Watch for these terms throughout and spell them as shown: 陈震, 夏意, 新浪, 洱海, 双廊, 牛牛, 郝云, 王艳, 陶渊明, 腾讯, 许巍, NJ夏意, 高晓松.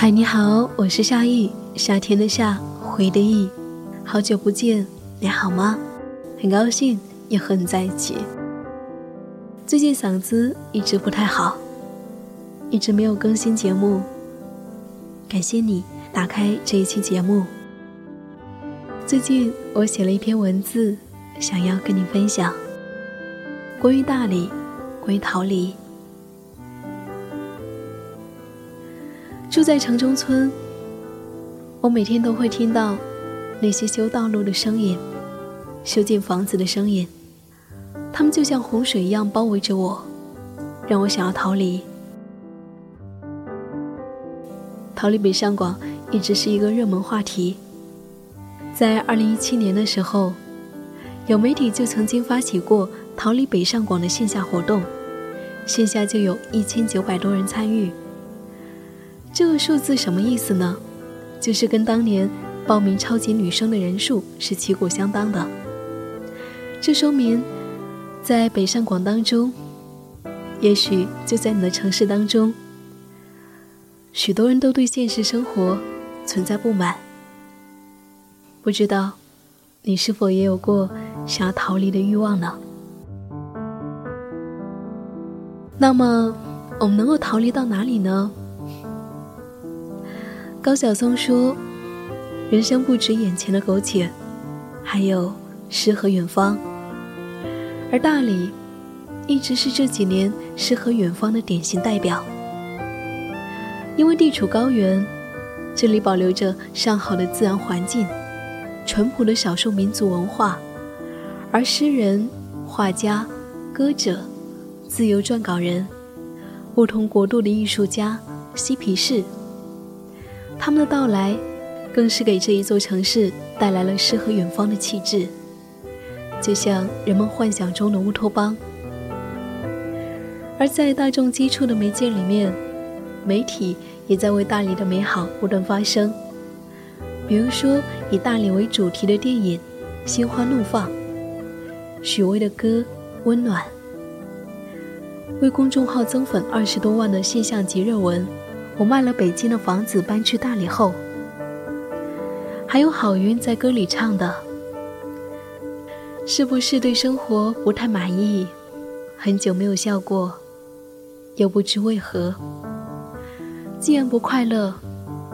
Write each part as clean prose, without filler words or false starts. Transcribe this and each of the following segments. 嗨，你好，我是夏意，夏天的夏，回的意。好久不见，你好吗？很高兴又和你在一起。最近嗓子一直不太好，一直没有更新节目，感谢你打开这一期节目。最近我写了一篇文字，想要跟你分享，关于大理，关于逃离。住在城中村，我每天都会听到那些修道路的声音，修建房子的声音，它们就像洪水一样包围着我，让我想要逃离。逃离北上广一直是一个热门话题，在2017年的时候，有媒体就曾经发起过逃离北上广的线下活动，线下就有1900多人参与。这个数字什么意思呢？就是跟当年报名超级女声的人数是旗鼓相当的。这说明，在北上广当中，也许就在你的城市当中，许多人都对现实生活存在不满。不知道你是否也有过想要逃离的欲望呢？那么我们能够逃离到哪里呢？高晓松说，人生不止眼前的苟且，还有诗和远方。而大理一直是这几年诗和远方的典型代表。因为地处高原，这里保留着上好的自然环境，淳朴的少数民族文化，而诗人、画家、歌者、自由撰稿人、不同国度的艺术家嬉皮士，他们的到来更是给这一座城市带来了诗和远方的气质，就像人们幻想中的乌托邦。而在大众接触的媒介里面，媒体也在为大理的美好不断发声。比如说以大理为主题的电影《心花怒放》，许巍的歌《温暖》，为公众号增粉20多万的现象级热文我卖了北京的房子搬去大理后，还有郝云在歌里唱的，是不是对生活不太满意，很久没有笑过，又不知为何，既然不快乐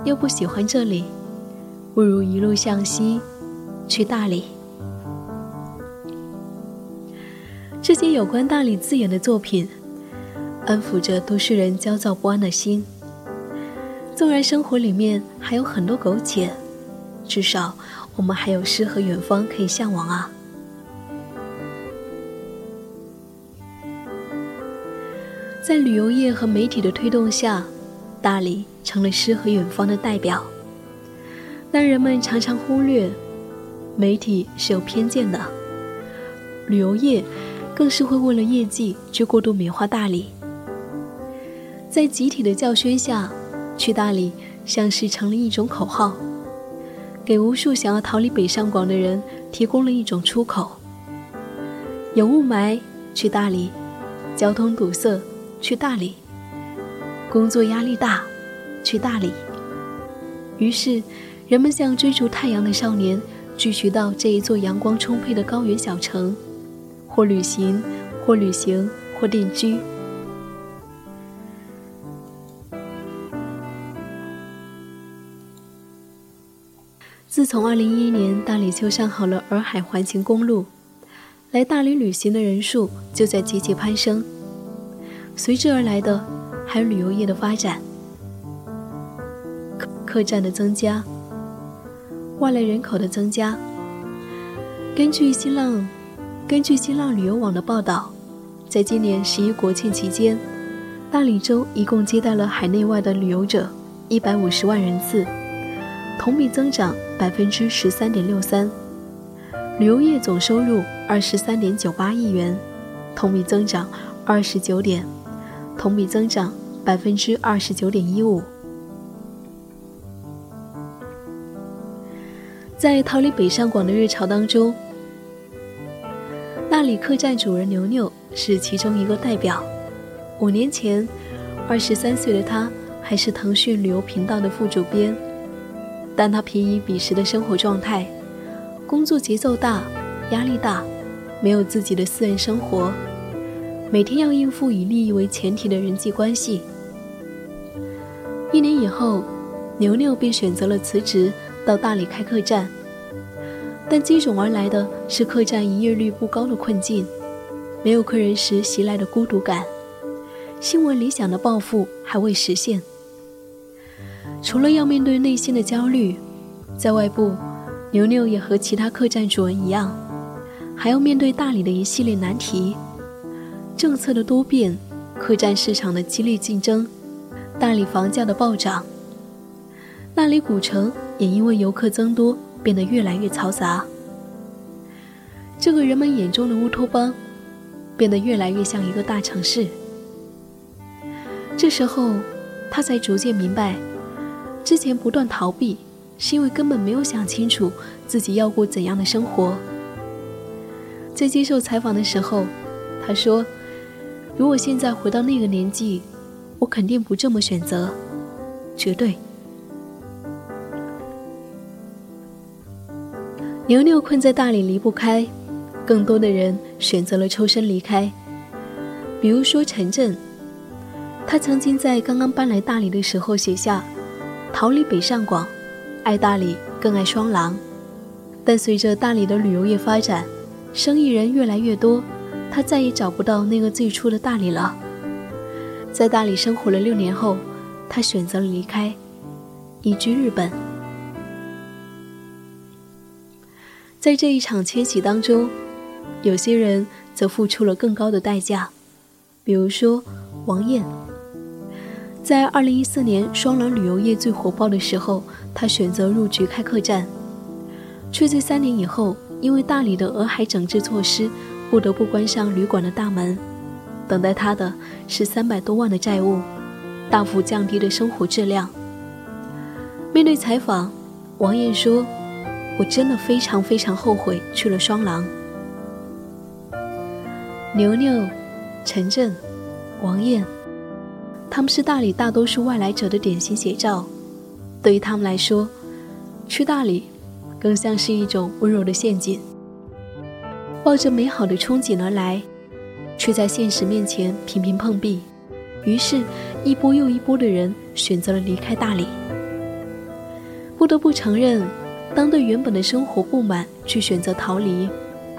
又不喜欢这里，不如一路向西去大理。这些有关大理字眼的作品安抚着都市人焦躁不安的心。纵然生活里面还有很多苟且，至少我们还有诗和远方可以向往啊。在旅游业和媒体的推动下，大理成了诗和远方的代表。但人们常常忽略，媒体是有偏见的，旅游业更是会为了业绩去过度美化大理。在集体的叫宣下，去大理像是成了一种口号，给无数想要逃离北上广的人提供了一种出口。有雾霾去大理，交通堵塞去大理，工作压力大去大理，于是人们像追逐太阳的少年聚集到这一座阳光充沛的高原小城，或旅行，或旅行，或定居。自从2011年大理修缮好了洱海环形公路，来大理旅行的人数就在节节攀升，随之而来的还有旅游业的发展，客栈的增加，外来人口的增加。根据新浪旅游网的报道，在今年11国庆期间，大理州一共接待了海内外的旅游者150万人次，同比增长 13.63%， 旅游业总收入 23.98 亿元，同比增长29点，同比增长 29.15%。 在逃离北上广的热潮当中，大理客栈主人牛牛是其中一个代表。5年前，23岁的他还是腾讯旅游频道的副主编，但他疲于彼时的生活状态，工作节奏大，压力大，没有自己的私人生活，每天要应付以利益为前提的人际关系。1年以后，牛牛便选择了辞职，到大理开客栈。但接踵而来的是客栈营业率不高的困境，没有客人时袭来的孤独感，新闻理想的抱负还未实现。除了要面对内心的焦虑，在外部，牛牛也和其他客栈主人一样，还要面对大理的一系列难题：政策的多变，客栈市场的激烈竞争，大理房价的暴涨。大理古城也因为游客增多变得越来越嘈杂，这个人们眼中的乌托邦变得越来越像一个大城市。这时候他才逐渐明白，之前不断逃避是因为根本没有想清楚自己要过怎样的生活。在接受采访的时候，他说，如果现在回到那个年纪，我肯定不这么选择，绝对。牛牛困在大理离不开，更多的人选择了抽身离开。比如说陈震，他曾经在刚刚搬来大理的时候写下逃离北上广，爱大理更爱双廊。但随着大理的旅游业发展，生意人越来越多，他再也找不到那个最初的大理了。在大理生活了6年后，他选择了离开，移居日本。在这一场迁徙当中，有些人则付出了更高的代价，比如说王艳。在2014年双廊旅游业最火爆的时候，他选择入局开客栈，却在3年以后因为大理的洱海整治措施不得不关上旅馆的大门。等待他的是300多万的债务，大幅降低了生活质量。面对采访，王艳说，我真的非常非常后悔去了双廊。牛牛、陈震、王艳，他们是大理大多数外来者的典型写照。对于他们来说，去大理更像是一种温柔的陷阱，抱着美好的憧憬而来，却在现实面前频频碰壁。于是一波又一波的人选择了离开大理。不得不承认，当对原本的生活不满去选择逃离，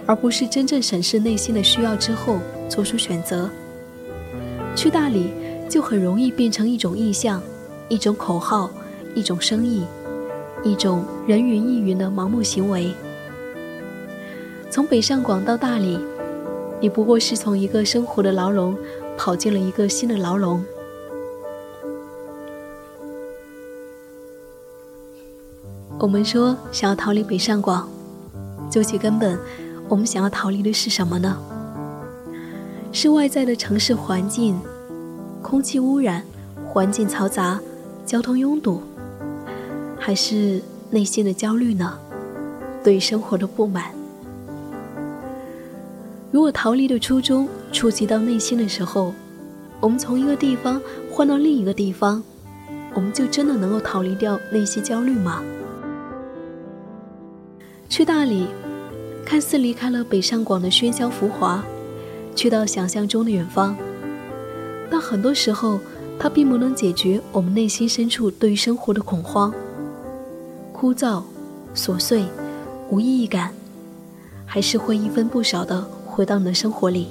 而不是真正审视内心的需要之后做出选择，去大理就很容易变成一种意象，一种口号，一种生意，一种人云亦云的盲目行为。从北上广到大理，你不过是从一个生活的牢笼跑进了一个新的牢笼。我们说想要逃离北上广，究其根本，我们想要逃离的是什么呢？是外在的城市环境，空气污染，环境嘈杂，交通拥堵，还是内心的焦虑呢？对生活的不满。如果逃离的初衷触及到内心的时候，我们从一个地方换到另一个地方，我们就真的能够逃离掉那些焦虑吗？去大理，看似离开了北上广的喧嚣浮华，去到想象中的远方，但很多时候它并不能解决我们内心深处对于生活的恐慌、枯燥、琐碎、无意义感，还是会一分不少的回到你的生活里。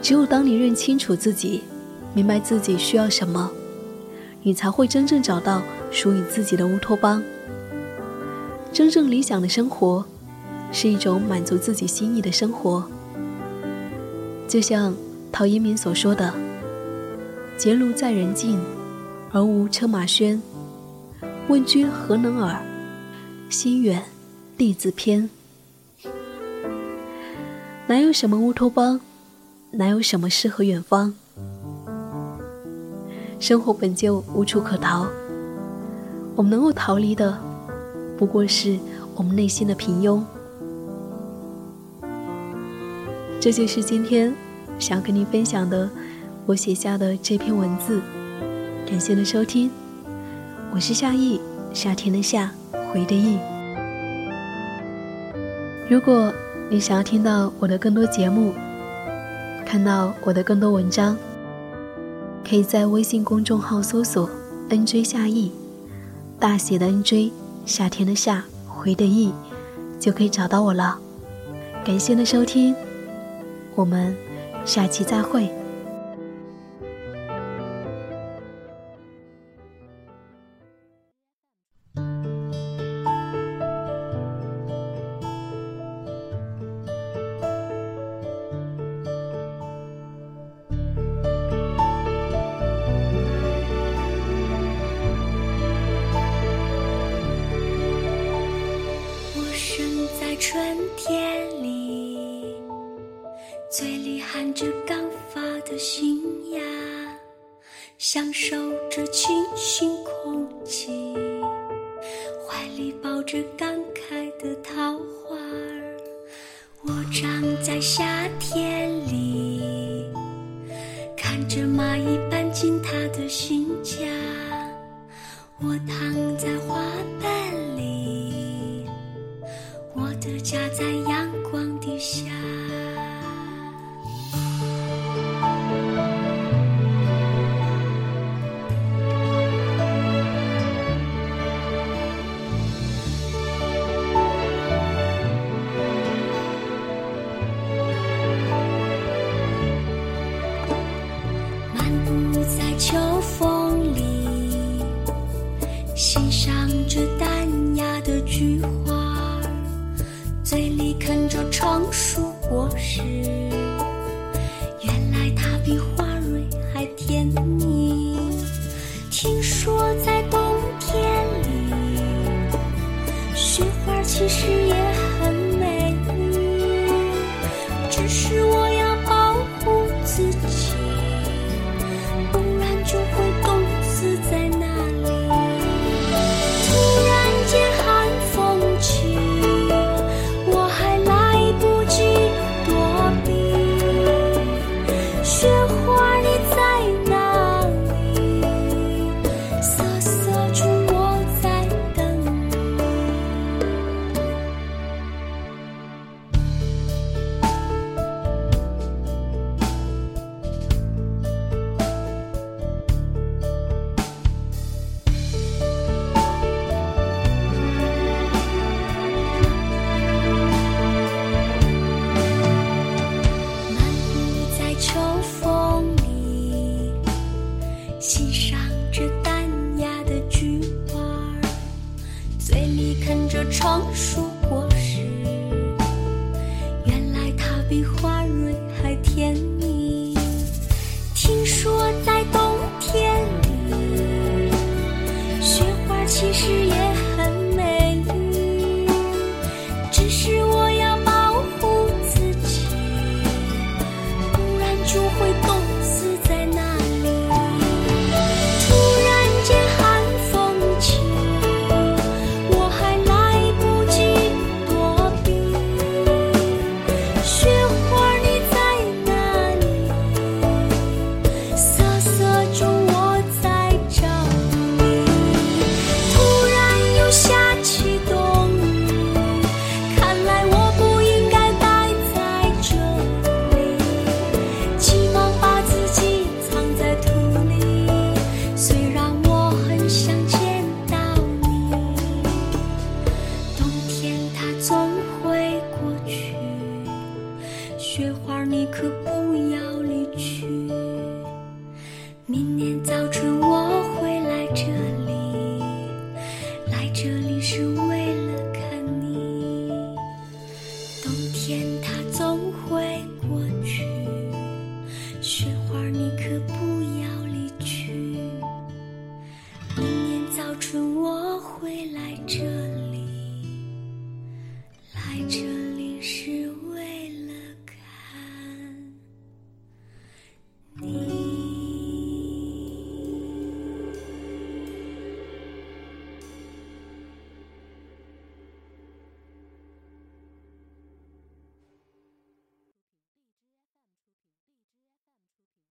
只有当你认清楚自己，明白自己需要什么，你才会真正找到属于自己的乌托邦。真正理想的生活是一种满足自己心意的生活。就像陶渊明所说的，结庐在人境，而无车马喧，问君何能尔，心远地自偏。哪有什么乌托邦，哪有什么诗和远方，生活本就无处可逃。我们能够逃离的不过是我们内心的平庸。这就是今天想跟你分享的我写下的这篇文字。感谢的收听，我是夏意，夏天的夏，回的意。如果你想要听到我的更多节目，看到我的更多文章，可以在微信公众号搜索 NJ 夏意，大写的 NJ， 夏天的夏，回的意，就可以找到我了。感谢的收听，我们下期再会。春天里，嘴里含着刚发的新芽，享受着清新空气，怀里抱着刚开的桃花。我长在夏天里，看着蚂蚁搬进它的新家，我躺在花瓣里，我的家在阳光底下。漫步在秋风里，欣赏着淡雅的菊花，嘴里啃着成熟果实，原来它比花蕊还甜蜜。听说在冬天里，雪花其实也很美丽，只是我要保护自己，不然就会冻死在那里。突然间寒风起，成熟果实，原来它比花蕊还甜蜜。听说在冬天里，雪花其实也很美丽，只是我要保护自己，不然就会冻死在那里。雪花，你可不要离去，明年早晨。